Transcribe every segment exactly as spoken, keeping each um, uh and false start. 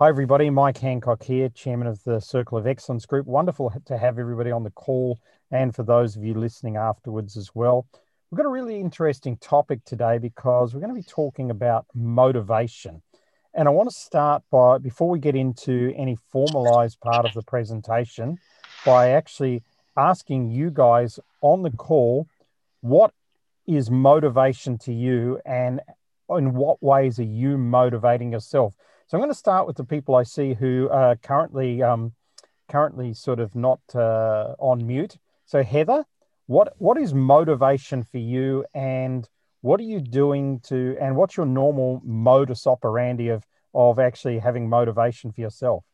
Hi, everybody. Mike Hancock here, Chairman of the Circle of Excellence Group. Wonderful to have everybody on the call and for those of you listening afterwards as well. We've got a really interesting topic today because we're going to be talking about motivation. And I want to start by, before we get into any formalized part of the presentation, by actually asking you guys on the call, what is motivation to you and in what ways are you motivating yourself? So I'm going to start with the people I see who are currently um, currently sort of not uh, on mute. So Heather, what what is motivation for you, and what are you doing to, and what's your normal modus operandi of of actually having motivation for yourself?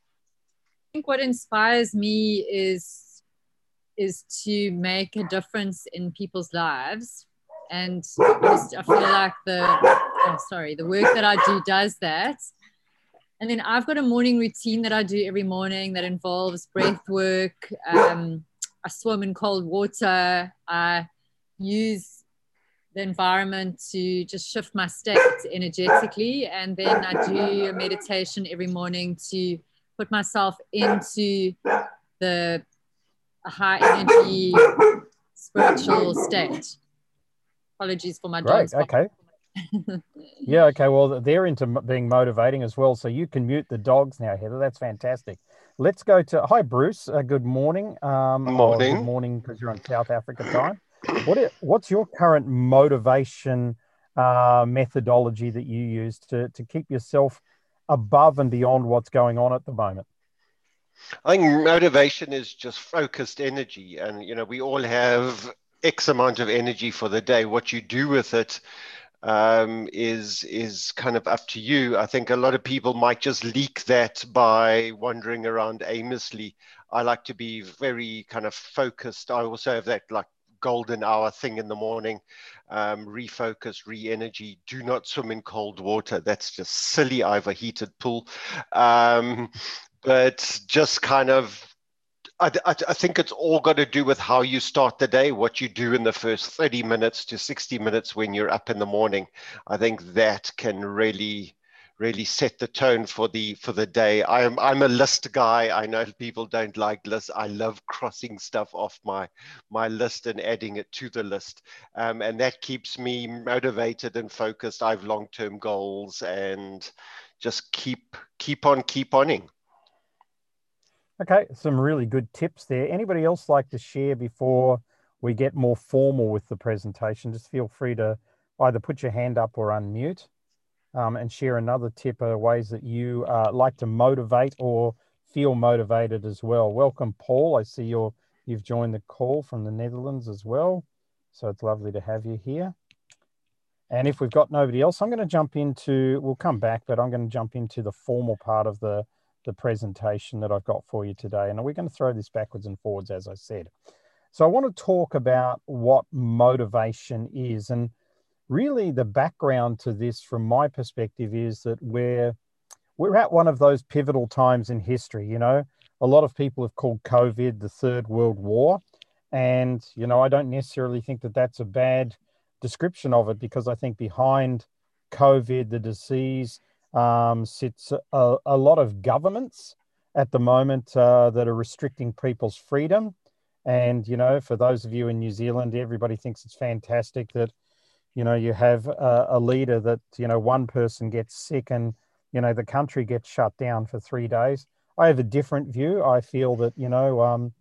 I think what inspires me is is to make a difference in people's lives, and just, I feel like the oh, sorry the work that I do does that. And then I've got a morning routine that I do every morning that involves breath work. Um, I swim in cold water. I use the environment to just shift my state energetically. And then I do a meditation every morning to put myself into the high energy spiritual state. Apologies for my dog's. Right, okay. Yeah, okay, well, they're into being motivating as well, so you can mute the dogs now, Heather. That's fantastic. Let's go to, hi, Bruce. Uh, good morning. Um, morning. Good morning, because you're on South Africa time. What is, what's your current motivation uh, methodology that you use to, to keep yourself above and beyond what's going on at the moment? I think motivation is just focused energy, and, you know, we all have X amount of energy for the day. What you do with it Um, is is kind of up to you. I think a lot of people might just leak that by wandering around aimlessly. I like to be very kind of focused. I also have that like golden hour thing in the morning, um, refocus, re-energy, do not swim in cold water. That's just silly. I have a heated pool. Um, but just kind of I, I, I think it's all got to do with how you start the day, what you do in the first thirty minutes to sixty minutes when you're up in the morning. I think that can really, really set the tone for the for the day. I'm I'm a list guy. I know people don't like lists. I love crossing stuff off my my list and adding it to the list, um, and that keeps me motivated and focused. I have long-term goals and just keep keep on keep on-ing. Okay, some really good tips there. Anybody else like to share before we get more formal with the presentation? Just feel free to either put your hand up or unmute um, and share another tip of ways that you uh, like to motivate or feel motivated as well. Welcome, Paul. I see you're, you've joined the call from the Netherlands as well. So it's lovely to have you here. And if we've got nobody else, I'm going to jump into, we'll come back, but I'm going to jump into the formal part of the the presentation that I've got for you today. And we're going to throw this backwards and forwards, as I said. So I want to talk about what motivation is. And really the background to this from my perspective is that we're, we're at one of those pivotal times in history. You know, a lot of people have called COVID the Third World War. And, you know, I don't necessarily think that that's a bad description of it, because I think behind COVID, the disease, Um, sits a, a lot of governments at the moment uh, that are restricting people's freedom. And, you know, for those of you in New Zealand, everybody thinks it's fantastic that, you know, you have a, a leader that, you know, one person gets sick and, you know, the country gets shut down for three days. I have a different view. I feel that, you know, um,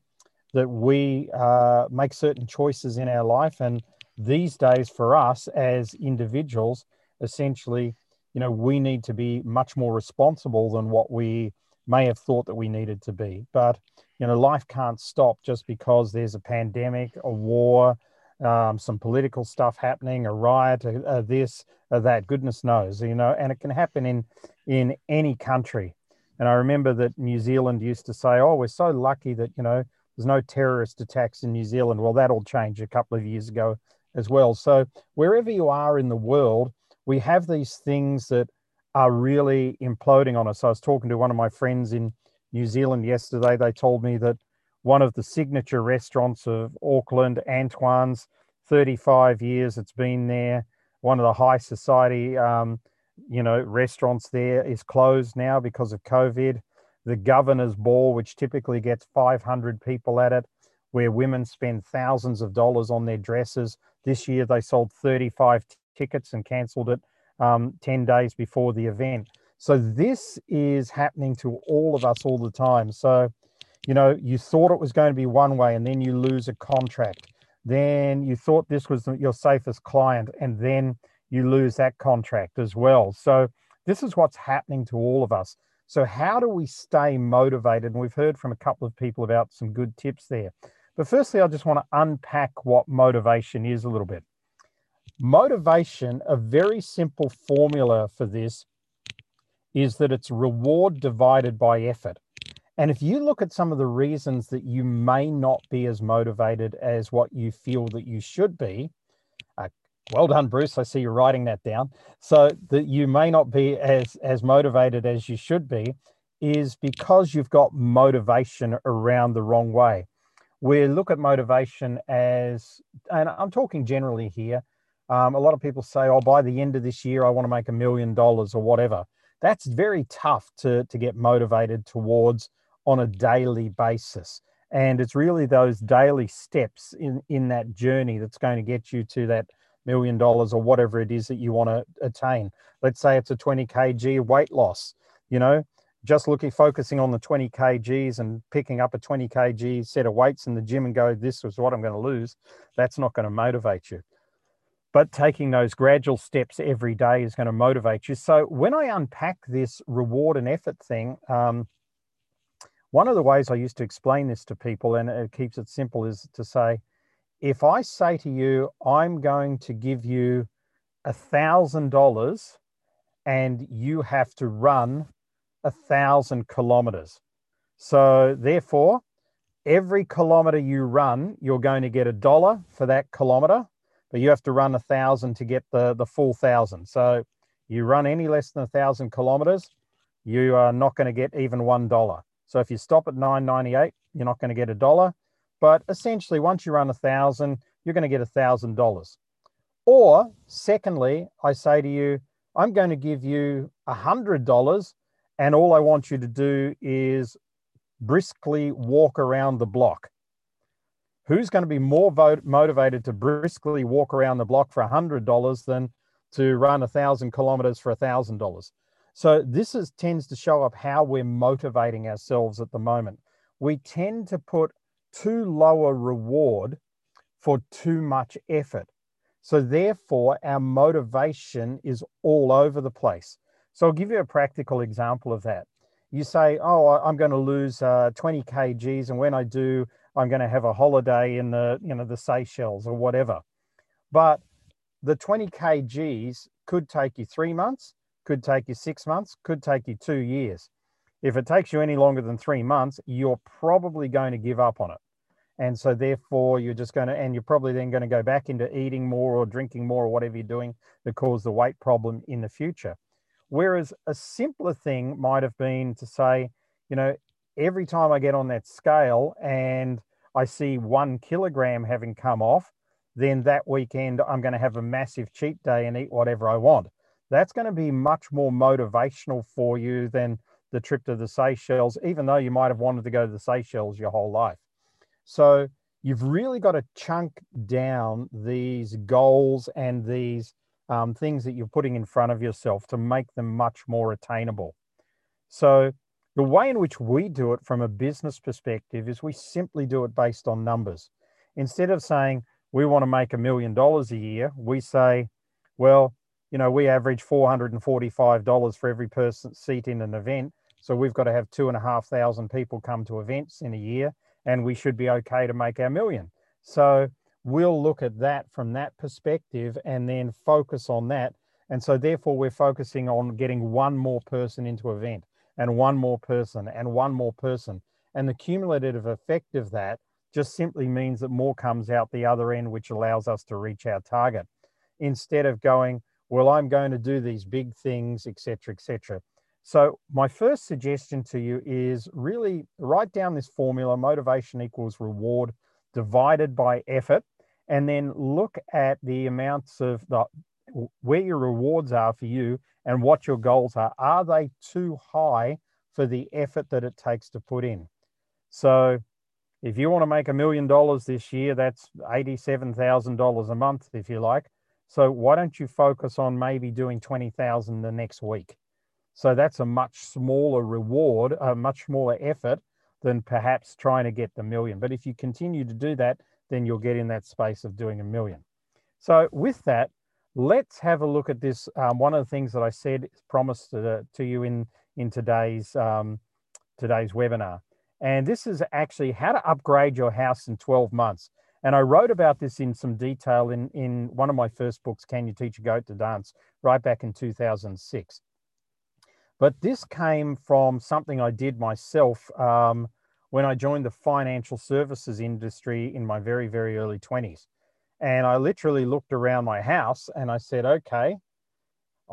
that we uh, make certain choices in our life. And these days for us as individuals, essentially, you know, we need to be much more responsible than what we may have thought that we needed to be. But, you know, life can't stop just because there's a pandemic, a war, um, some political stuff happening, a riot, a, a this, a that, goodness knows, you know, and it can happen in, in any country. And I remember that New Zealand used to say, oh, we're so lucky that, you know, there's no terrorist attacks in New Zealand. Well, that all changed a couple of years ago as well. So wherever you are in the world, we have these things that are really imploding on us. I was talking to one of my friends in New Zealand yesterday. They told me that one of the signature restaurants of Auckland, Antoine's, thirty-five years it's been there, one of the high society um, you know, restaurants there is closed now because of COVID. The Governor's Ball, which typically gets five hundred people at it, where women spend thousands of dollars on their dresses. This year, they sold thirty-five tickets and cancelled it um, ten days before the event. So this is happening to all of us all the time. So, you know, you thought it was going to be one way and then you lose a contract. Then you thought this was your safest client and then you lose that contract as well. So this is what's happening to all of us. So how do we stay motivated? And we've heard from a couple of people about some good tips there. But firstly, I just want to unpack what motivation is a little bit. Motivation, a very simple formula for this, is that it's reward divided by effort. And if you look at some of the reasons that you may not be as motivated as what you feel that you should be, uh, well done, Bruce, I see you're writing that down. So that you may not be as, as motivated as you should be is because you've got motivation around the wrong way. We look at motivation as, and I'm talking generally here, um, a lot of people say, oh, by the end of this year, I want to make a million dollars or whatever. That's very tough to, to get motivated towards on a daily basis. And it's really those daily steps in, in that journey that's going to get you to that million dollars or whatever it is that you want to attain. Let's say it's a twenty kilogram weight loss, you know, just looking, focusing on the twenty kilograms and picking up a twenty kilogram set of weights in the gym and go, this is what I'm going to lose. That's not going to motivate you. But taking those gradual steps every day is going to motivate you. So when I unpack this reward and effort thing, um, one of the ways I used to explain this to people, and it keeps it simple, is to say, if I say to you, I'm going to give you one thousand dollars and you have to run one thousand kilometers. So therefore, every kilometer you run, you're going to get a dollar for that kilometer. But you have to run a thousand to get the, the full thousand. So you run any less than a thousand kilometers, you are not going to get even one dollar. So if you stop at nine ninety-eight, you're not going to get a dollar. But essentially, once you run a thousand, you're going to get a thousand dollars. Or secondly, I say to you, I'm going to give you a hundred dollars, and all I want you to do is briskly walk around the block. Who's going to be more vote motivated to briskly walk around the block for one hundred dollars than to run one thousand kilometers for one thousand dollars? So this is, tends to show up how we're motivating ourselves at the moment. We tend to put too low a reward for too much effort. So therefore, our motivation is all over the place. So I'll give you a practical example of that. You say, oh, I'm going to lose uh, twenty kilograms, and when I do, I'm going to have a holiday in the, you know, the Seychelles or whatever. But the twenty kilograms could take you three months, could take you six months, could take you two years. If it takes you any longer than three months, you're probably going to give up on it. And so therefore you're just going to, and you're probably then going to go back into eating more or drinking more or whatever you're doing that caused the weight problem in the future. Whereas a simpler thing might've been to say, you know, every time I get on that scale and I see one kilogram having come off, then that weekend I'm going to have a massive cheat day and eat whatever I want. That's going to be much more motivational for you than the trip to the Seychelles, even though you might have wanted to go to the Seychelles your whole life. So you've really got to chunk down these goals and these um, things that you're putting in front of yourself to make them much more attainable. So the way in which we do it from a business perspective is we simply do it based on numbers. Instead of saying we want to make a million dollars a year, we say, well, you know, we average four hundred forty-five dollars for every person seat in an event. So we've got to have two and a half thousand people come to events in a year, and we should be okay to make our million. So we'll look at that from that perspective and then focus on that. And so therefore we're focusing on getting one more person into event, and one more person, and one more person. And the cumulative effect of that just simply means that more comes out the other end, which allows us to reach our target. Instead of going, well, I'm going to do these big things, et cetera, et cetera. So my first suggestion to you is really write down this formula, motivation equals reward divided by effort, and then look at the amounts of the, where your rewards are for you and what your goals are. Are they too high for the effort that it takes to put in? So if you want to make a million dollars this year, that's eighty-seven thousand dollars a month, if you like. So why don't you focus on maybe doing twenty thousand the next week? So that's a much smaller reward, a much smaller effort than perhaps trying to get the million. But if you continue to do that, then you'll get in that space of doing a million. So with that, let's have a look at this. Um, one of the things that I said is promised to, the, to you in, in today's, um, today's webinar. And this is actually how to upgrade your house in twelve months. And I wrote about this in some detail in, in one of my first books, Can You Teach a Goat to Dance, right back in two thousand six. But this came from something I did myself um, when I joined the financial services industry in my very, very early twenties. And I literally looked around my house and I said, okay,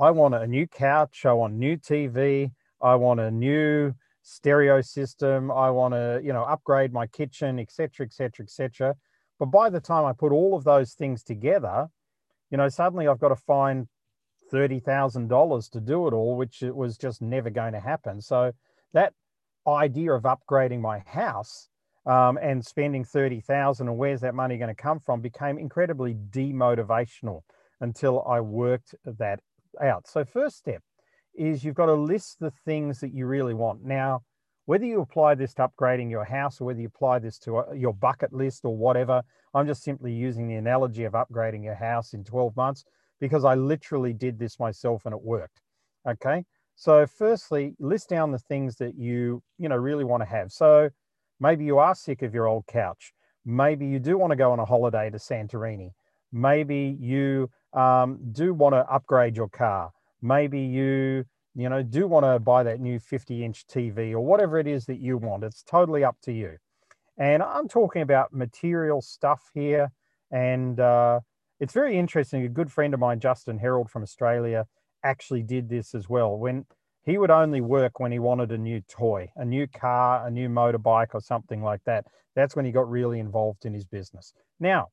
I want a new couch, I want a new T V, I want a new stereo system, I want to, you know, upgrade my kitchen, et cetera, et cetera, et cetera. But by the time I put all of those things together, you know, suddenly I've got to find thirty thousand dollars to do it all, which it was just never going to happen. So that idea of upgrading my house Um, and spending thirty thousand dollars and where's that money going to come from became incredibly demotivational until I worked that out. So first step is you've got to list the things that you really want. Now, whether you apply this to upgrading your house or whether you apply this to your bucket list or whatever, I'm just simply using the analogy of upgrading your house in twelve months because I literally did this myself and it worked. Okay. So firstly, list down the things that you, you know, really want to have. So maybe you are sick of your old couch. Maybe you do want to go on a holiday to Santorini. Maybe you um, do want to upgrade your car. Maybe you, you know, do want to buy that new fifty inch T V or whatever it is that you want. It's totally up to you. And I'm talking about material stuff here. And uh, it's very interesting. A good friend of mine, Justin Herold from Australia, actually did this as well. When he would only work when he wanted a new toy, a new car, a new motorbike or something like that. That's when he got really involved in his business. Now,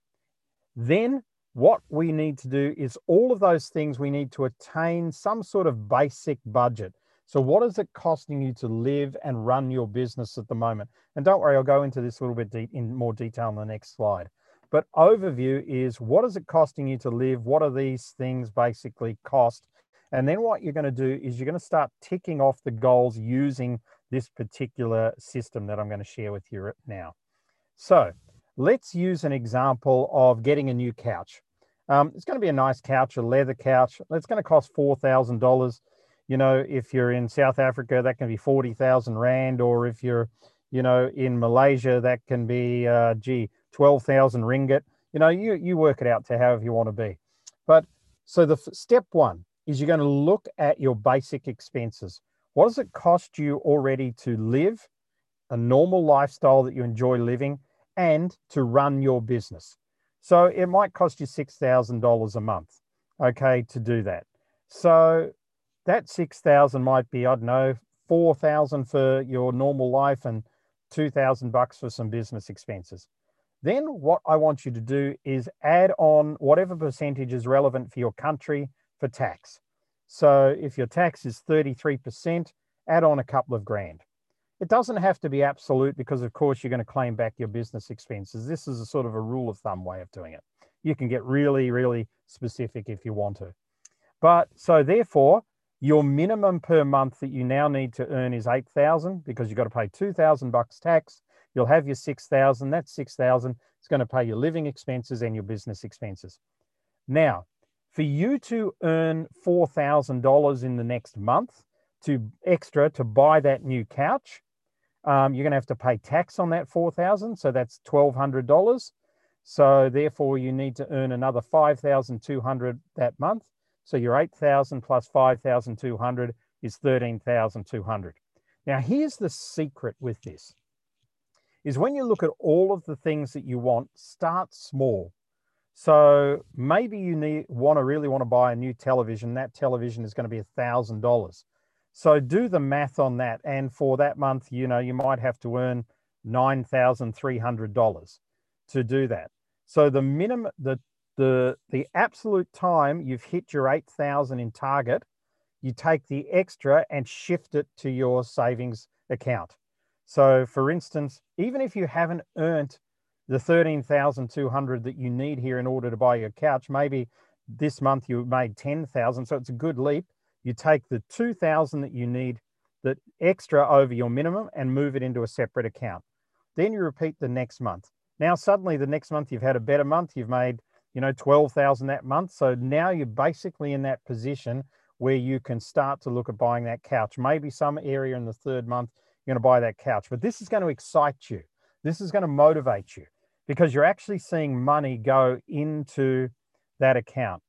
then what we need to do is all of those things we need to attain some sort of basic budget. So what is it costing you to live and run your business at the moment? And don't worry, I'll go into this a little bit de- in more detail on the next slide. But overview is what is it costing you to live? What are these things basically cost? And then what you're going to do is you're going to start ticking off the goals using this particular system that I'm going to share with you now. So let's use an example of getting a new couch. Um, it's going to be a nice couch, a leather couch. It's going to cost four thousand dollars. You know, if you're in South Africa, that can be forty thousand rand. Or if you're, you know, in Malaysia, that can be, uh, gee, twelve thousand ringgit. You know, you, you work it out to however you want to be. But so the step one is you're going to look at your basic expenses. What does it cost you already to live a normal lifestyle that you enjoy living and to run your business? So it might cost you six thousand dollars a month, okay, to do that. So that six thousand might be, I don't know, four thousand for your normal life and two thousand bucks for some business expenses. Then what I want you to do is add on whatever percentage is relevant for your country for tax. So if your tax is thirty-three percent, add on a couple of grand. It doesn't have to be absolute because of course you're going to claim back your business expenses. This is a sort of a rule of thumb way of doing it. You can get really, really specific if you want to. But so therefore your minimum per month that you now need to earn is eight thousand because you've got to pay two thousand bucks tax. You'll have your six thousand, that's six thousand. It's going to pay your living expenses and your business expenses. Now, for you to earn four thousand dollars in the next month to extra to buy that new couch, um, you're going to have to pay tax on that four thousand dollars. So that's twelve hundred dollars. So therefore you need to earn another five thousand two hundred dollars that month. So your eight thousand dollars plus five thousand two hundred dollars is thirteen thousand two hundred dollars. Now here's the secret with this, is when you look at all of the things that you want, start small. So maybe you need want to really want to buy a new television. That television is going to be one thousand dollars. So do the math on that. And for that month, you know, you might have to earn nine thousand three hundred dollars to do that. So the minimum, the, the, the absolute time you've hit your eight thousand in target you take the extra and shift it to your savings account. So for instance, even if you haven't earned the thirteen thousand two hundred dollars that you need here in order to buy your couch, maybe this month you made ten thousand dollars, so it's a good leap. You take the two thousand dollars that you need, that extra over your minimum, and move it into a separate account. Then you repeat the next month. Now suddenly the next month you've had a better month, you've made, you know, twelve thousand dollars that month. So now you're basically in that position where you can start to look at buying that couch. Maybe some area in the third month, you're gonna buy that couch, but this is gonna excite you. This is gonna motivate you because you're actually seeing money go into that account.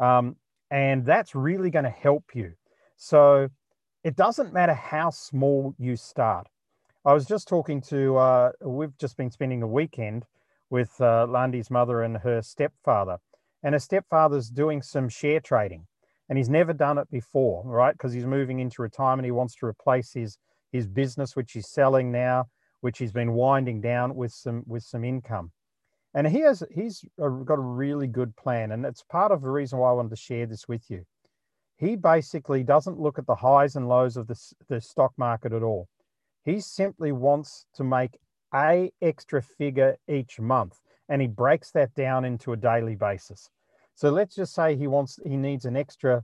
Um, and that's really gonna help you. So it doesn't matter how small you start. I was just talking to, uh, we've just been spending a weekend with uh, Landy's mother and her stepfather, and her stepfather's doing some share trading. And he's never done it before, right? Because he's moving into retirement. He wants to replace his, his business, which he's selling now, which he's been winding down, with some, with some income. And he has, he's got a really good plan. And it's part of the reason why I wanted to share this with you. He basically doesn't look at the highs and lows of the, the stock market at all. He simply wants to make a extra figure each month. And he breaks that down into a daily basis. So let's just say he wants, he needs an extra one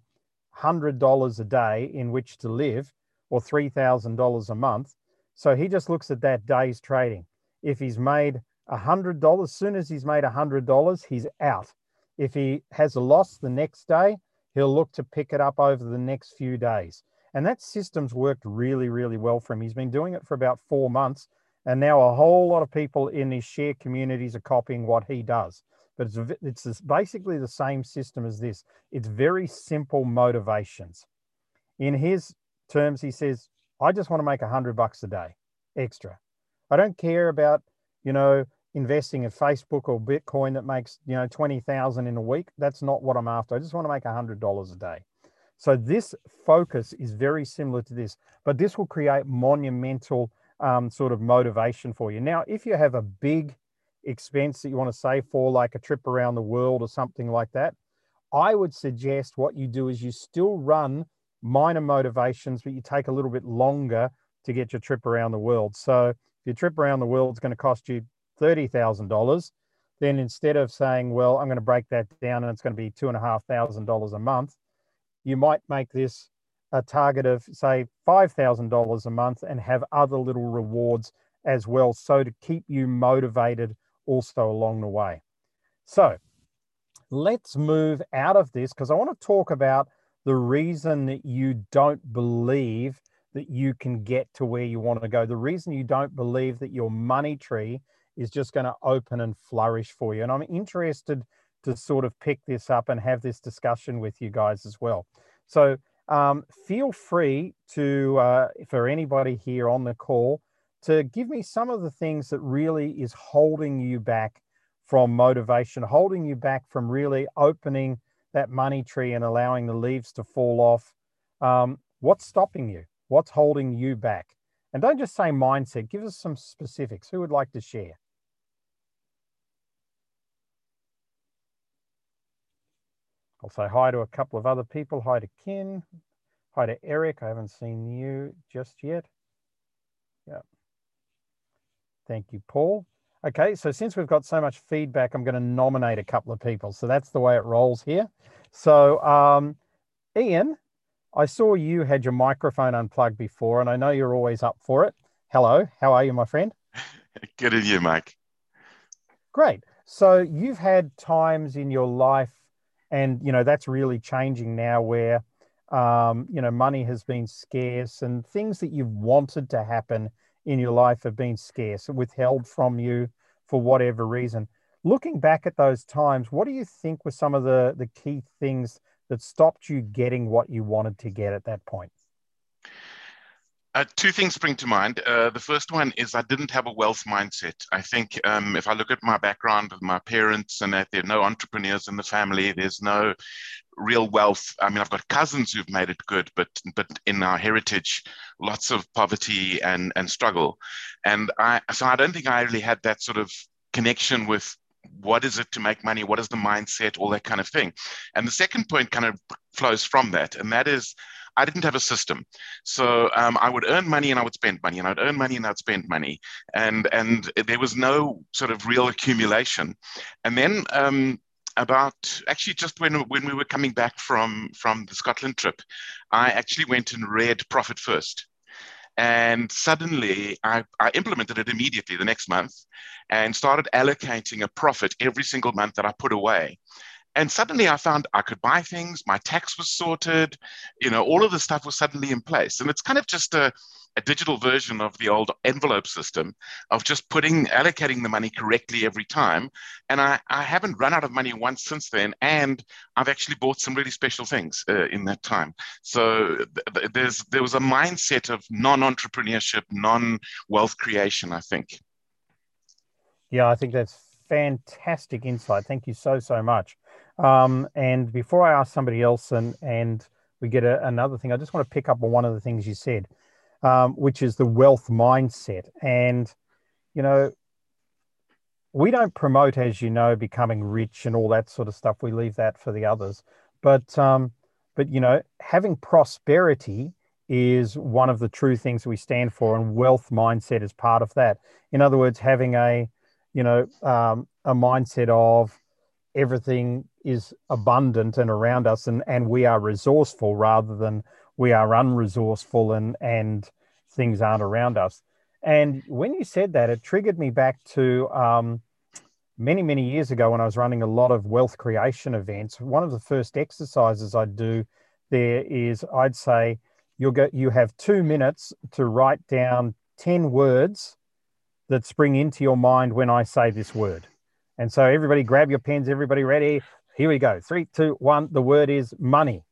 hundred dollars a day in which to live, or three thousand dollars a month. So he just looks at that day's trading. If he's made one hundred dollars, as soon as he's made one hundred dollars, he's out. If he has a loss the next day, he'll look to pick it up over the next few days. And that system's worked really, really well for him. He's been doing it for about four months. And now a whole lot of people in his share communities are copying what he does. But it's, it's basically the same system as this. It's very simple motivations. In his terms, he says, I just want to make a hundred bucks a day extra. I don't care about, you know, investing in Facebook or Bitcoin that makes, you know, twenty thousand in a week. That's not what I'm after. I just want to make a hundred dollars a day. So this focus is very similar to this, but this will create monumental um, sort of motivation for you. Now, if you have a big expense that you want to save for, like a trip around the world or something like that, I would suggest what you do is you still run minor motivations, but you take a little bit longer to get your trip around the world. So if your trip around the world is going to cost you thirty thousand dollars, then instead of saying, well, I'm going to break that down and it's going to be two and a half thousand dollars a month, you might make this a target of, say, five thousand dollars a month and have other little rewards as well, so to keep you motivated also along the way. So let's move out of this, because I want to talk about the reason that you don't believe that you can get to where you want to go. The reason you don't believe that your money tree is just going to open and flourish for you. And I'm interested to sort of pick this up and have this discussion with you guys as well. So um, feel free to, uh, for anybody here on the call, to give me some of the things that really is holding you back from motivation, holding you back from really opening that money tree and allowing the leaves to fall off. Um, what's stopping you? What's holding you back? And don't just say mindset, give us some specifics. Who would like to share? I'll say hi to a couple of other people. Hi to Kin, hi to Eric. I haven't seen you just yet. Yeah. Thank you, Paul. Okay, so since we've got so much feedback, I'm going to nominate a couple of people. So that's the way it rolls here. So um, Ian, I saw you had your microphone unplugged before, and I know you're always up for it. Hello, how are you, my friend? Good at you, Mike. Great. So you've had times in your life, and you know that's really changing now, where um, you know money has been scarce, and things that you've wanted to happen in your life have been scarce, withheld from you for whatever reason. Looking back at those times, what do you think were some of the, the key things that stopped you getting what you wanted to get at that point? Uh, two things spring to mind. Uh, the first one is I didn't have a wealth mindset. I think um, if I look at my background with my parents and that there are no entrepreneurs in the family, there's no real wealth. I mean, I've got cousins who've made it good, but but in our heritage, lots of poverty and, and struggle. And I so I don't think I really had that sort of connection with what is it to make money, what is the mindset, all that kind of thing. And the second point kind of flows from that, and that is I didn't have a system. So um, I would earn money and I would spend money, and I'd earn money and I'd spend money. And, and there was no sort of real accumulation. And then um, about, actually just when, when we were coming back from, from the Scotland trip, I actually went and read Profit First. And suddenly I, I implemented it immediately the next month and started allocating a profit every single month that I put away. And suddenly I found I could buy things, my tax was sorted, you know, all of the stuff was suddenly in place. And it's kind of just a, a digital version of the old envelope system of just putting, allocating the money correctly every time. And I, I haven't run out of money once since then. And I've actually bought some really special things uh, in that time. So th- there's, there was a mindset of non-entrepreneurship, non-wealth creation, I think. Yeah, I think that's fantastic insight. Thank you so, so much. Um, and before I ask somebody else and, and we get a, another thing, I just want to pick up on one of the things you said, um, which is the wealth mindset. And, you know, we don't promote, as you know, becoming rich and all that sort of stuff. We leave that for the others. But, um, but you know, having prosperity is one of the true things we stand for, and wealth mindset is part of that. In other words, having a, you know, um, a mindset of everything is abundant and around us, and, and we are resourceful rather than we are unresourceful and, and things aren't around us. And when you said that, it triggered me back to um, many, many years ago when I was running a lot of wealth creation events. One of the first exercises I'd do there is I'd say, you'll go, you have two minutes to write down ten words that spring into your mind when I say this word. And so everybody grab your pens, everybody ready. Here we go. Three, two, one. The word is money.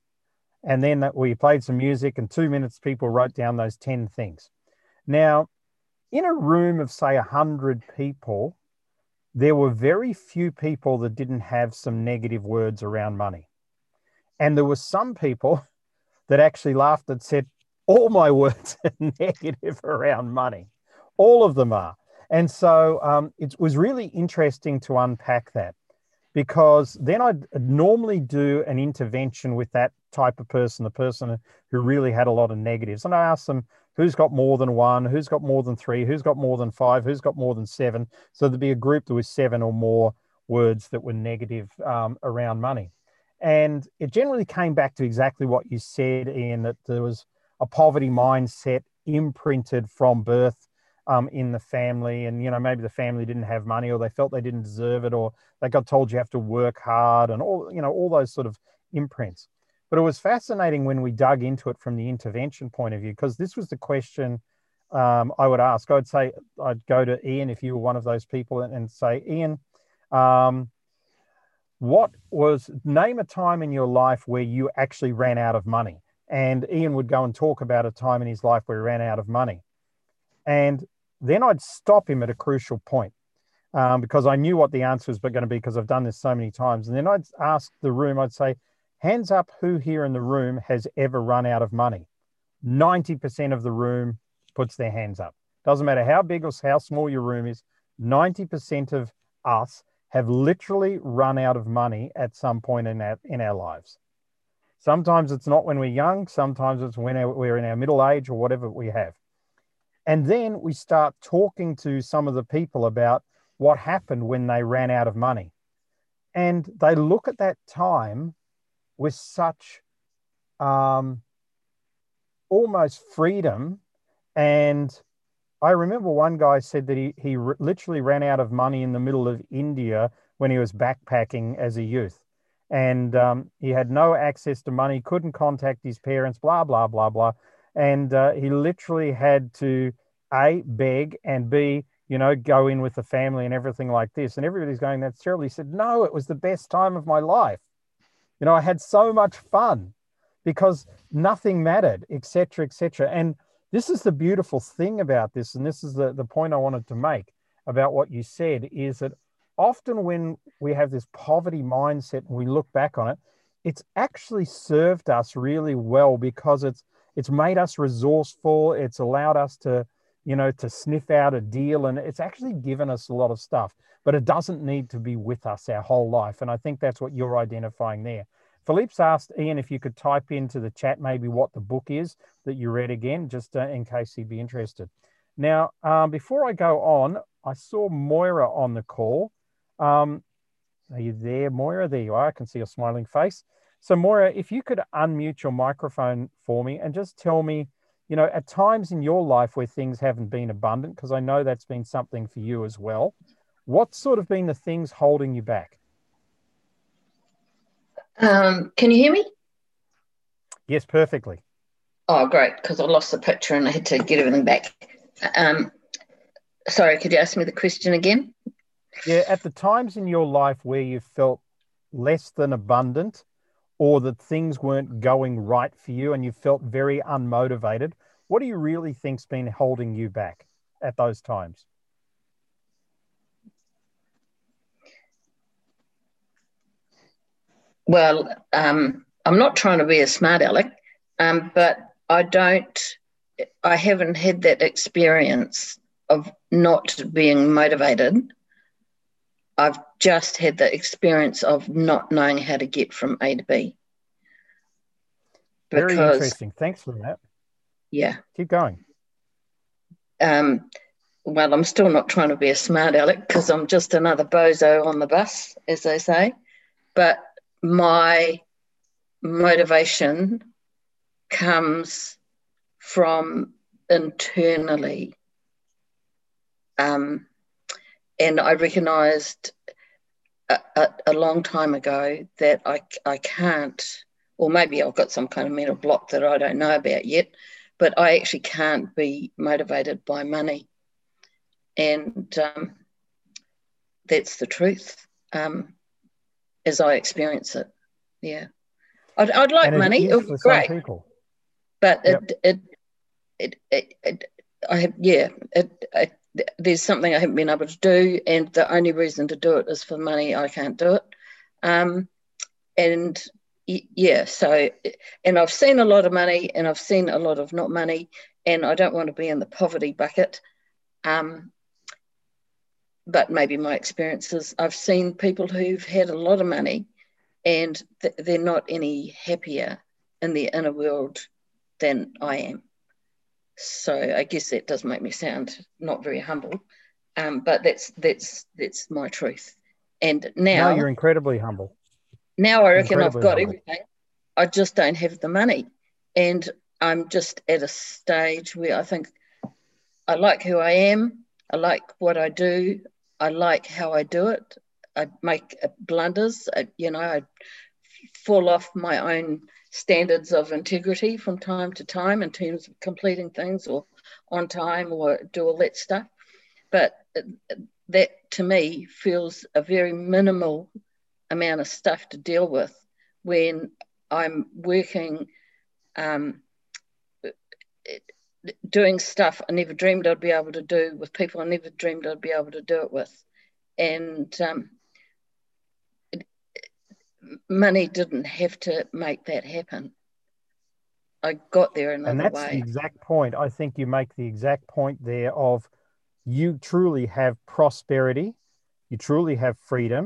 And then we played some music, and two minutes people wrote down those ten things. Now, in a room of, say, one hundred people, there were very few people that didn't have some negative words around money. And there were some people that actually laughed and said, all my words are negative around money. All of them are. And so um, it was really interesting to unpack that, because then I'd normally do an intervention with that type of person, the person who really had a lot of negatives. And I asked them, who's got more than one, who's got more than three, who's got more than five, who's got more than seven. So there'd be a group that was seven or more words that were negative um, around money. And it generally came back to exactly what you said, Ian, that there was a poverty mindset imprinted from birth Um, in the family. And, you know, maybe the family didn't have money, or they felt they didn't deserve it, or they got told you have to work hard, and all, you know, all those sort of imprints. But it was fascinating when we dug into it from the intervention point of view, because this was the question um, I would ask. I would say, I'd go to Ian, if you were one of those people, and, and say, Ian, um, what was, name a time in your life where you actually ran out of money. And Ian would go and talk about a time in his life where he ran out of money. And then I'd stop him at a crucial point um, because I knew what the answer was going to be, because I've done this so many times. And then I'd ask the room, I'd say, hands up who here in the room has ever run out of money? ninety percent of the room puts their hands up. Doesn't matter how big or how small your room is, ninety percent of us have literally run out of money at some point in our, in our lives. Sometimes it's not when we're young, sometimes it's when we're in our middle age or whatever we have. And then we start talking to some of the people about what happened when they ran out of money. And they look at that time with such um, almost freedom. And I remember one guy said that he, he r- literally ran out of money in the middle of India when he was backpacking as a youth. And um, he had no access to money, couldn't contact his parents, blah, blah, blah, blah. And uh, he literally had to, A, beg, and B, you know, go in with the family and everything like this. And everybody's going, that's terrible. He said, no, it was the best time of my life. You know, I had so much fun because nothing mattered, et cetera, et cetera. And this is the beautiful thing about this. And this is the, the point I wanted to make about what you said, is that often when we have this poverty mindset and we look back on it, it's actually served us really well, because it's, It's made us resourceful. It's allowed us to, you know, to sniff out a deal, and it's actually given us a lot of stuff, but it doesn't need to be with us our whole life. And I think that's what you're identifying there. Philippe's asked Ian if you could type into the chat maybe what the book is that you read again, just uh, in case he'd be interested. Now, um, before I go on, I saw Moira on the call. Um, are you there, Moira? There you are. I can see your smiling face. So Moira, if you could unmute your microphone for me and just tell me, you know, at times in your life where things haven't been abundant, because I know that's been something for you as well, what's sort of been the things holding you back? Um, can you hear me? Yes, perfectly. Oh, great, because I lost the picture and I had to get everything back. Um, sorry, could you ask me the question again? Yeah, at the times in your life where you felt less than abundant or that things weren't going right for you and you felt very unmotivated, what do you really think's been holding you back at those times? Well, um, I'm not trying to be a smart aleck, um, but I don't, I haven't had that experience of not being motivated. I've just had the experience of not knowing how to get from A to B. Because, very interesting. Thanks for that. Yeah. Keep going. Um, well, I'm still not trying to be a smart aleck because I'm just another bozo on the bus, as they say, but my motivation comes from internally. Um, and I recognised a, a, a long time ago that I, I can't, or maybe I've got some kind of mental block that I don't know about yet, but I actually can't be motivated by money. And um, that's the truth. Um as I experience it, yeah. I'd, I'd like money, it would be great. But yep. it, it, it, it, I have, yeah, it, it, there's something I haven't been able to do, and the only reason to do it is for money. I can't do it. Um, and, yeah, so, and I've seen a lot of money, and I've seen a lot of not money, and I don't want to be in the poverty bucket. Um But maybe my experiences, I've seen people who've had a lot of money and th they're not any happier in the inner world than I am. So I guess that does make me sound not very humble, um, but that's that's that's my truth. And now... No, you're incredibly humble. Now I reckon I've got everything. I just don't have the money. And I'm just at a stage where I think I like who I am. I like what I do. I like how I do it. I make blunders. I, you know, I fall off my own standards of integrity from time to time in terms of completing things or on time or do all that stuff. But that to me feels a very minimal amount of stuff to deal with when I'm working, um, it, doing stuff I never dreamed I'd be able to do with people I never dreamed I'd be able to do it with. And um, it, money didn't have to make that happen. I got there another way. And that's the exact point. I think you make the exact point there of you truly have prosperity, you truly have freedom,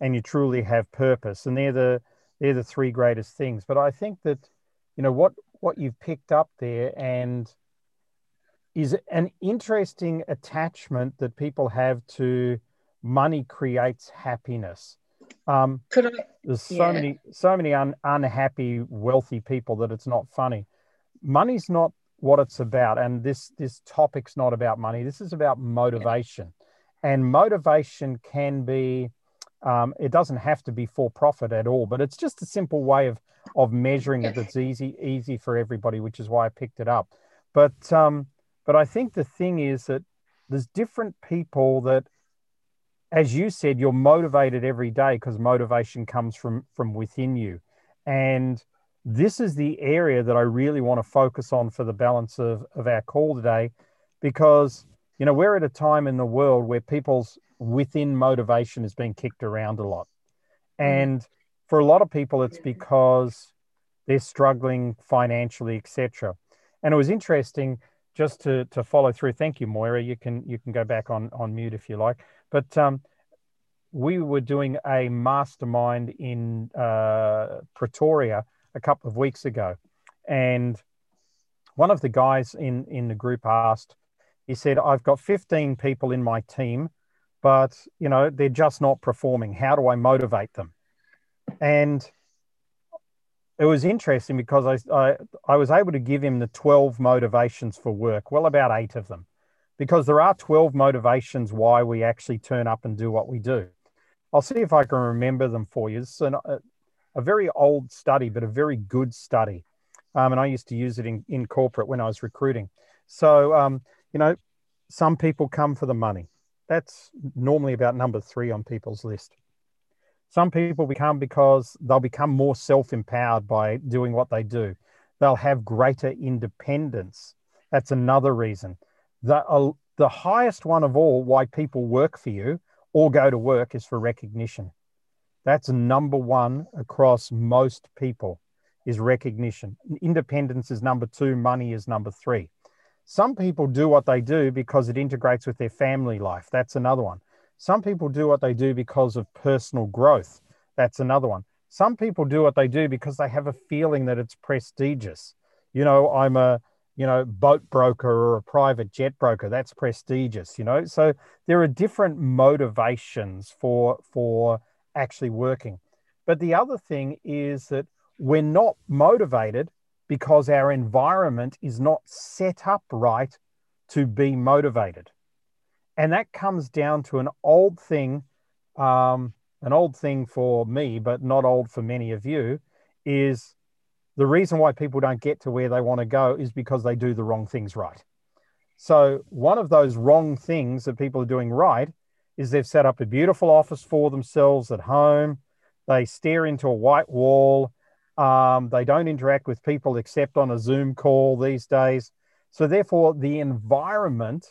and you truly have purpose. And they're the, they're the three greatest things. But I think that, you know, what, what you've picked up there and is an interesting attachment that people have to money creates happiness. Um, Could I, there's so yeah. many, so many un, unhappy, wealthy people that it's not funny. Money's not what it's about, and this this topic's not about money. This is about motivation, yeah. And motivation can be. Um, it doesn't have to be for profit at all, but it's just a simple way of of measuring it. That's easy easy for everybody, which is why I picked it up. But um, But I think the thing is that there's different people that, as you said, you're motivated every day because motivation comes from, from within you. And this is the area that I really want to focus on for the balance of, of our call today, because, you know, we're at a time in the world where people's within motivation is being kicked around a lot. And for a lot of people, it's because they're struggling financially, et cetera. And it was interesting... Just to, to follow through, thank you, Moira. You can you can go back on, on mute if you like. But um, we were doing a mastermind in uh, Pretoria a couple of weeks ago. And one of the guys in, in the group asked, he said, I've got fifteen people in my team, but, you know, they're just not performing. How do I motivate them? And it was interesting because I, I, I was able to give him the twelve motivations for work, well, about eight of them, because there are twelve motivations why we actually turn up and do what we do. I'll see if I can remember them for you. It's an, a, a very old study, but a very good study. Um, and I used to use it in, in corporate when I was recruiting. So, um, you know, some people come for the money. That's normally about number three on people's list. Some people become because they'll become more self-empowered by doing what they do. They'll have greater independence. That's another reason. The, uh, the highest one of all why people work for you or go to work is for recognition. That's number one across most people is recognition. Independence is number two. Money is number three. Some people do what they do because it integrates with their family life. That's another one. Some people do what they do because of personal growth. That's another one. Some people do what they do because they have a feeling that it's prestigious. You know, I'm a, you know, boat broker or a private jet broker. That's prestigious, you know. So there are different motivations for, for actually working. But the other thing is that we're not motivated because our environment is not set up right to be motivated. And that comes down to an old thing, um, an old thing for me, but not old for many of you, is the reason why people don't get to where they want to go is because they do the wrong things right. So one of those wrong things that people are doing right is they've set up a beautiful office for themselves at home. They stare into a white wall. Um, they don't interact with people except on a Zoom call these days. So therefore, the environment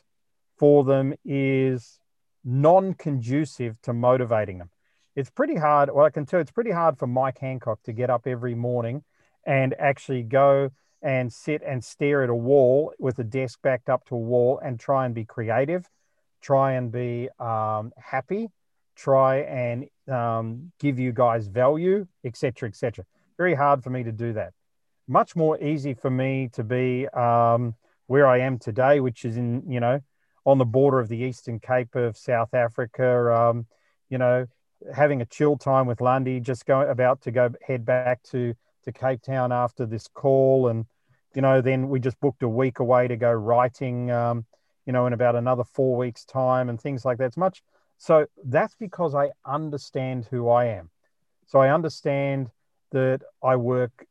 for them is non-conducive to motivating them. It's pretty hard. Well, I can tell it's pretty hard for Mike Hancock to get up every morning and actually go and sit and stare at a wall with a desk backed up to a wall and try and be creative, try and be um, happy, try and um, give you guys value, et cetera, et cetera. Very hard for me to do that. Much more easy for me to be um, where I am today, which is in, you know, on the border of the Eastern Cape of South Africa, um, you know, having a chill time with Landy, just going about to go head back to, to Cape Town after this call. And, you know, then we just booked a week away to go writing, um, you know, in about another four weeks time and things like that. It's much. So that's because I understand who I am. So I understand that I work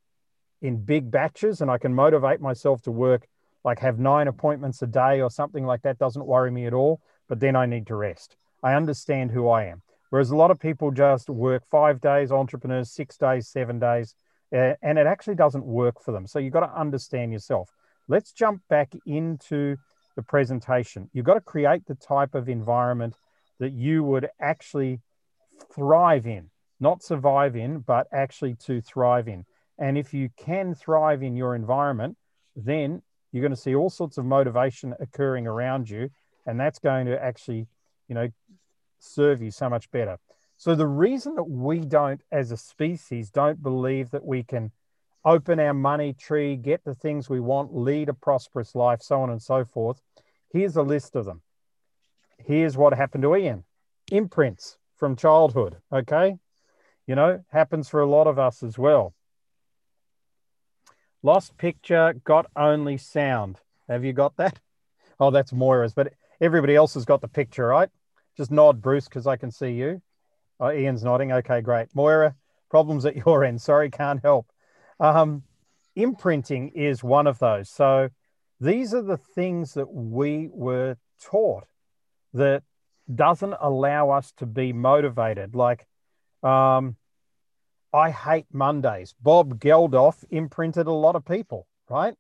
in big batches and I can motivate myself to work like have nine appointments a day or something like that doesn't worry me at all, but then I need to rest. I understand who I am. Whereas a lot of people just work five days, entrepreneurs, six days, seven days, uh, and it actually doesn't work for them. So you've got to understand yourself. Let's jump back into the presentation. You've got to create the type of environment that you would actually thrive in, not survive in, but actually to thrive in. And if you can thrive in your environment, then you're going to see all sorts of motivation occurring around you, and that's going to actually, you know, serve you so much better. So the reason that we don't, as a species, don't believe that we can open our money tree, get the things we want, lead a prosperous life, so on and so forth. Here's a list of them. Here's what happened to Ian. Imprints from childhood, okay? You know, happens for a lot of us as well. Lost picture, got only sound. Have you got that? Oh, that's Moira's, but everybody else has got the picture, right? Just nod, Bruce, because I can see you. Oh, Ian's nodding. Okay, great. Moira, problems at your end. Sorry, can't help. Um, imprinting is one of those. So these are the things that we were taught that doesn't allow us to be motivated. Like, um, I hate Mondays. Bob Geldof imprinted a lot of people, right?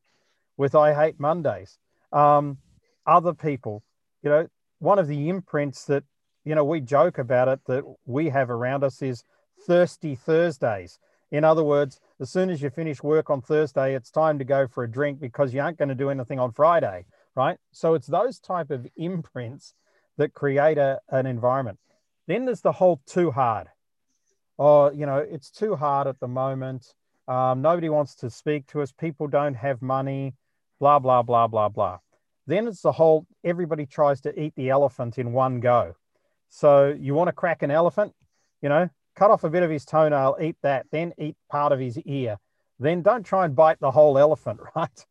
With I hate Mondays. Um, other people, you know, one of the imprints that, you know, we joke about it that we have around us is thirsty Thursdays. In other words, as soon as you finish work on Thursday, it's time to go for a drink because you aren't going to do anything on Friday, right? So it's those type of imprints that create a, an environment. Then there's the whole too hard. Oh, you know, it's too hard at the moment. Um, nobody wants to speak to us. People don't have money, blah, blah, blah, blah, blah. Then it's the whole, everybody tries to eat the elephant in one go. So you want to crack an elephant, you know, cut off a bit of his toenail, eat that, then eat part of his ear. Then don't try and bite the whole elephant, right?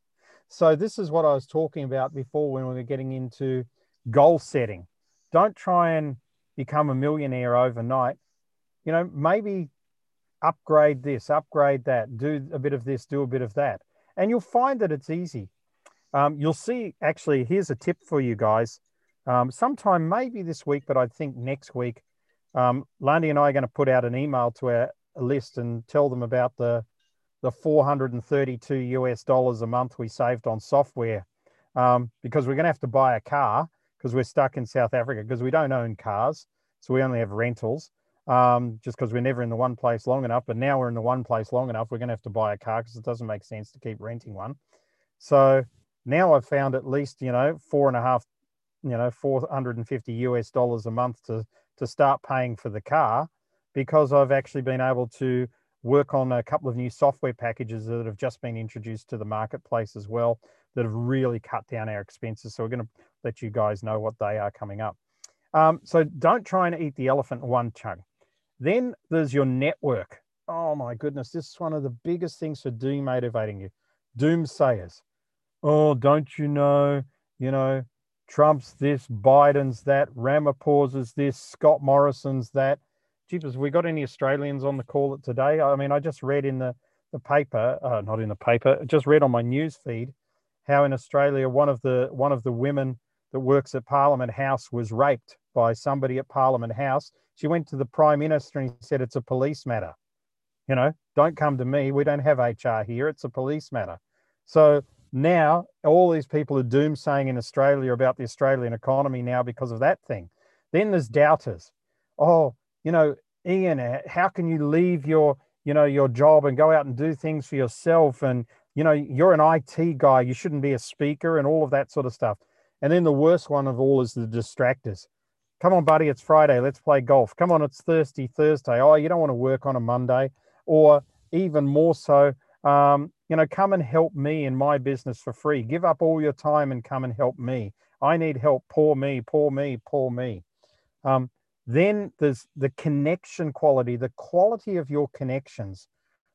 So this is what I was talking about before when we were getting into goal setting. Don't try and become a millionaire overnight. You know, maybe upgrade this, upgrade that, do a bit of this, do a bit of that. And you'll find that it's easy. Um, you'll see, actually, here's a tip for you guys. Um, sometime maybe this week, but I think next week, um, Landy and I are going to put out an email to our list and tell them about the, the four hundred thirty-two US dollars a month we saved on software, um, because we're going to have to buy a car because we're stuck in South Africa because we don't own cars. So we only have rentals. Um, just because we're never in the one place long enough, but now we're in the one place long enough, we're going to have to buy a car because it doesn't make sense to keep renting one. So now I've found at least, you know, four and a half, you know, four hundred fifty US dollars a month to, to start paying for the car, because I've actually been able to work on a couple of new software packages that have just been introduced to the marketplace as well, that have really cut down our expenses. So we're going to let you guys know what they are coming up. Um, so don't try and eat the elephant in one chunk. Then there's your network. Oh my goodness, this is one of the biggest things for demotivating you. Doomsayers. Oh, don't you know, you know, Trump's this, Biden's that, Ramaphosa's this, Scott Morrison's that. Jeepers, have we got any Australians on the call today? I mean, I just read in the, the paper, uh, not in the paper, just read on my news feed, how in Australia, one of the one of the women that works at Parliament House was raped by somebody at Parliament House. She went to the Prime Minister and said, it's a police matter. You know, don't come to me. We don't have H R here. It's a police matter. So now all these people are doomsaying in Australia about the Australian economy now because of that thing. Then there's doubters. Oh, you know, Ian, how can you leave your, you know, your job and go out and do things for yourself? And, you know, you're an I T guy. You shouldn't be a speaker and all of that sort of stuff. And then the worst one of all is the distractors. Come on, buddy, it's Friday. Let's play golf. Come on, it's Thursday, Thursday. Oh, you don't want to work on a Monday. Or even more so, um, you know, come and help me in my business for free. Give up all your time and come and help me. I need help. Poor me, poor me, poor me. Um, then there's the connection quality. The quality of your connections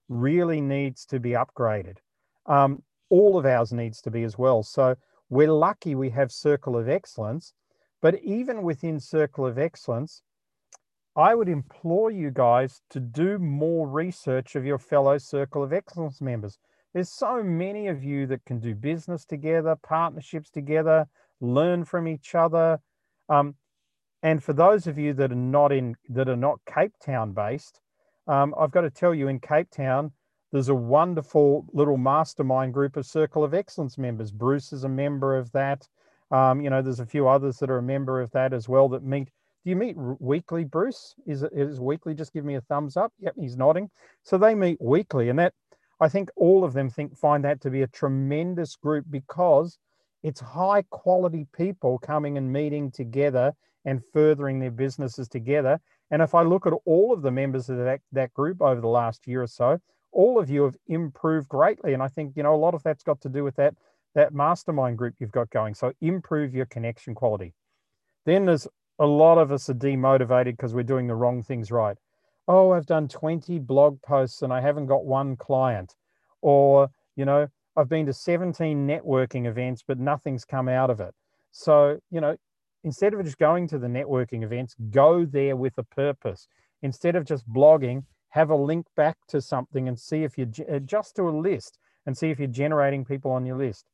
really needs to be upgraded. Um, all of ours needs to be as well. So we're lucky we have Circle of Excellence. But even within Circle of Excellence, I would implore you guys to do more research of your fellow Circle of Excellence members. There's so many of you that can do business together, partnerships together, learn from each other. Um, and for those of you that are not in, that are not Cape Town based, um, I've got to tell you, in Cape Town, there's a wonderful little mastermind group of Circle of Excellence members. Bruce is a member of that. Um, you know, there's a few others that are a member of that as well that meet. Do you meet weekly, Bruce? Is it is weekly? Just give me a thumbs up. Yep, he's nodding. So they meet weekly, and that, I think all of them think find that to be a tremendous group because it's high quality people coming and meeting together and furthering their businesses together. And if I look at all of the members of that, that group over the last year or so, all of you have improved greatly. And I think, you know, a lot of that's got to do with that that mastermind group you've got going. So improve your connection quality. Then there's a lot of us are demotivated because we're doing the wrong things right. Oh, I've done twenty blog posts and I haven't got one client. Or, you know, I've been to seventeen networking events, but nothing's come out of it. So, you know, instead of just going to the networking events, go there with a purpose. Instead of just blogging, have a link back to something and see if you just do a list and see if you're generating people on your list.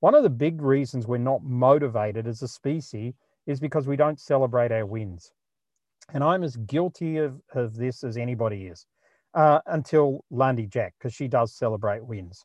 One of the big reasons we're not motivated as a species is because we don't celebrate our wins. And I'm as guilty of, of this as anybody is, uh, until Landy Jack, because she does celebrate wins.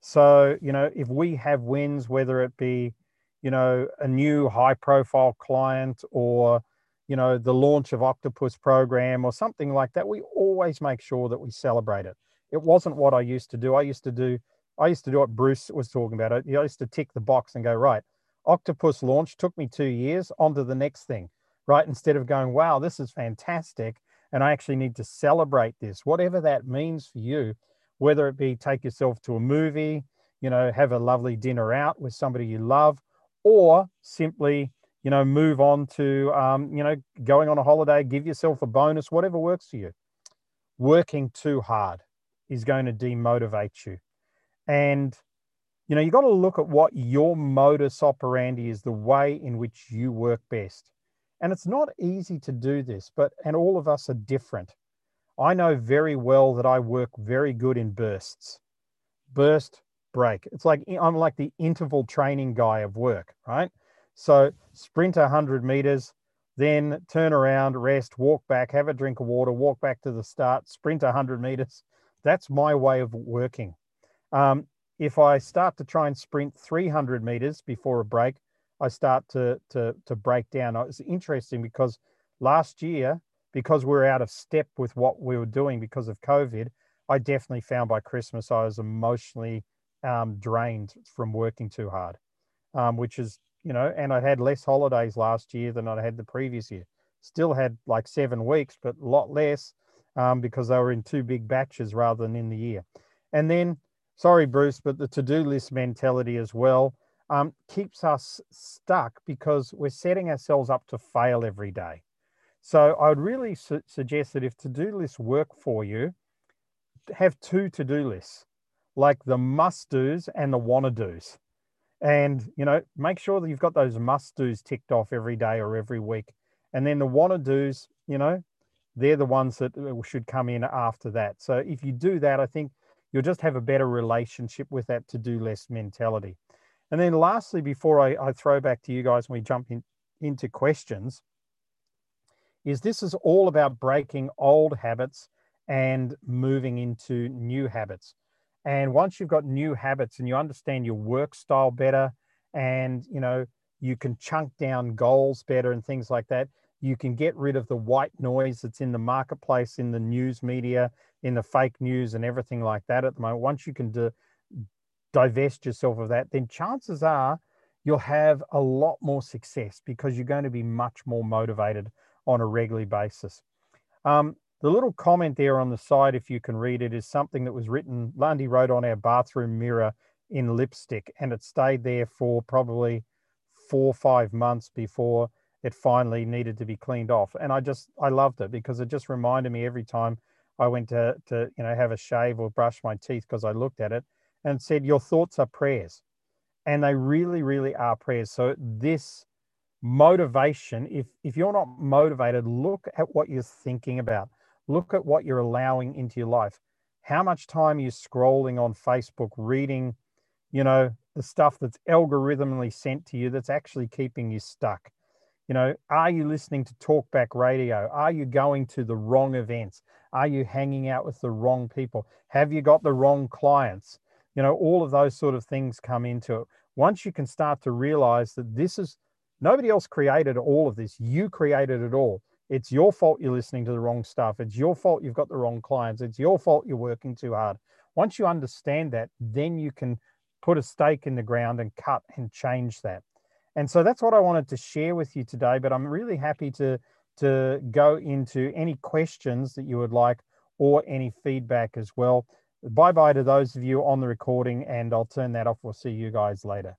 So, you know, if we have wins, whether it be, you know, a new high profile client or, you know, the launch of Octopus program or something like that, we always make sure that we celebrate it. It wasn't what I used to do. I used to do I used to do what Bruce was talking about. I used to tick the box and go, right, Octopus launch took me two years, on to the next thing. right? Instead of going, wow, this is fantastic, and I actually need to celebrate this, whatever that means for you, whether it be take yourself to a movie, you know, have a lovely dinner out with somebody you love, or simply, you know, move on to, um, you know, going on a holiday, give yourself a bonus, whatever works for you. Working too hard is going to demotivate you. And, you know, you've got to look at what your modus operandi is, the way in which you work best. And it's not easy to do this, but, and all of us are different. I know very well that I work very good in bursts. Burst, break. It's like, I'm like the interval training guy of work, right? So sprint one hundred meters, then turn around, rest, walk back, have a drink of water, walk back to the start, sprint one hundred meters. That's my way of working. Um, if I start to try and sprint three hundred meters before a break, I start to, to, to break down. It's interesting because last year, because we were out of step with what we were doing because of COVID, I definitely found by Christmas I was emotionally um, drained from working too hard, um, which is, you know, and I had less holidays last year than I had the previous year. Still had like seven weeks, but a lot less um, because they were in two big batches rather than in the year. And then, sorry, Bruce, but the to-do list mentality as well um, keeps us stuck because we're setting ourselves up to fail every day. So I would really su- suggest that if to-do lists work for you, have two to-do lists, like the must-dos and the wanna-dos. And, you know, make sure that you've got those must-dos ticked off every day or every week. And then the wanna-dos, you know, they're the ones that should come in after that. So if you do that, I think you'll just have a better relationship with that to-do list mentality. And then lastly, before I, I throw back to you guys and we jump in, into questions, is this is all about breaking old habits and moving into new habits. And once you've got new habits and you understand your work style better and, you know, you can chunk down goals better and things like that, you can get rid of the white noise that's in the marketplace, in the news media, in the fake news and everything like that at the moment. Once you can do, divest yourself of that, then chances are you'll have a lot more success because you're going to be much more motivated on a regular basis. Um, the little comment there on the side, if you can read it, is something that was written, Landy wrote on our bathroom mirror in lipstick, and it stayed there for probably four or five months before it finally needed to be cleaned off. And I just, I loved it because it just reminded me every time I went to, to you know, have a shave or brush my teeth because I looked at it and said, your thoughts are prayers. And they really, really are prayers. So this motivation, if if you're not motivated, look at what you're thinking about. Look at what you're allowing into your life. How much time are you scrolling on Facebook, reading, you know, the stuff that's algorithmically sent to you that's actually keeping you stuck? You know, are you listening to talkback radio? Are you going to the wrong events? Are you hanging out with the wrong people? Have you got the wrong clients? You know, all of those sort of things come into it. Once you can start to realize that this is, nobody else created all of this. You created it all. It's your fault you're listening to the wrong stuff. It's your fault you've got the wrong clients. It's your fault you're working too hard. Once you understand that, then you can put a stake in the ground and cut and change that. And so that's what I wanted to share with you today, but I'm really happy to, to go into any questions that you would like or any feedback as well. Bye-bye to those of you on the recording, and I'll turn that off. We'll see you guys later.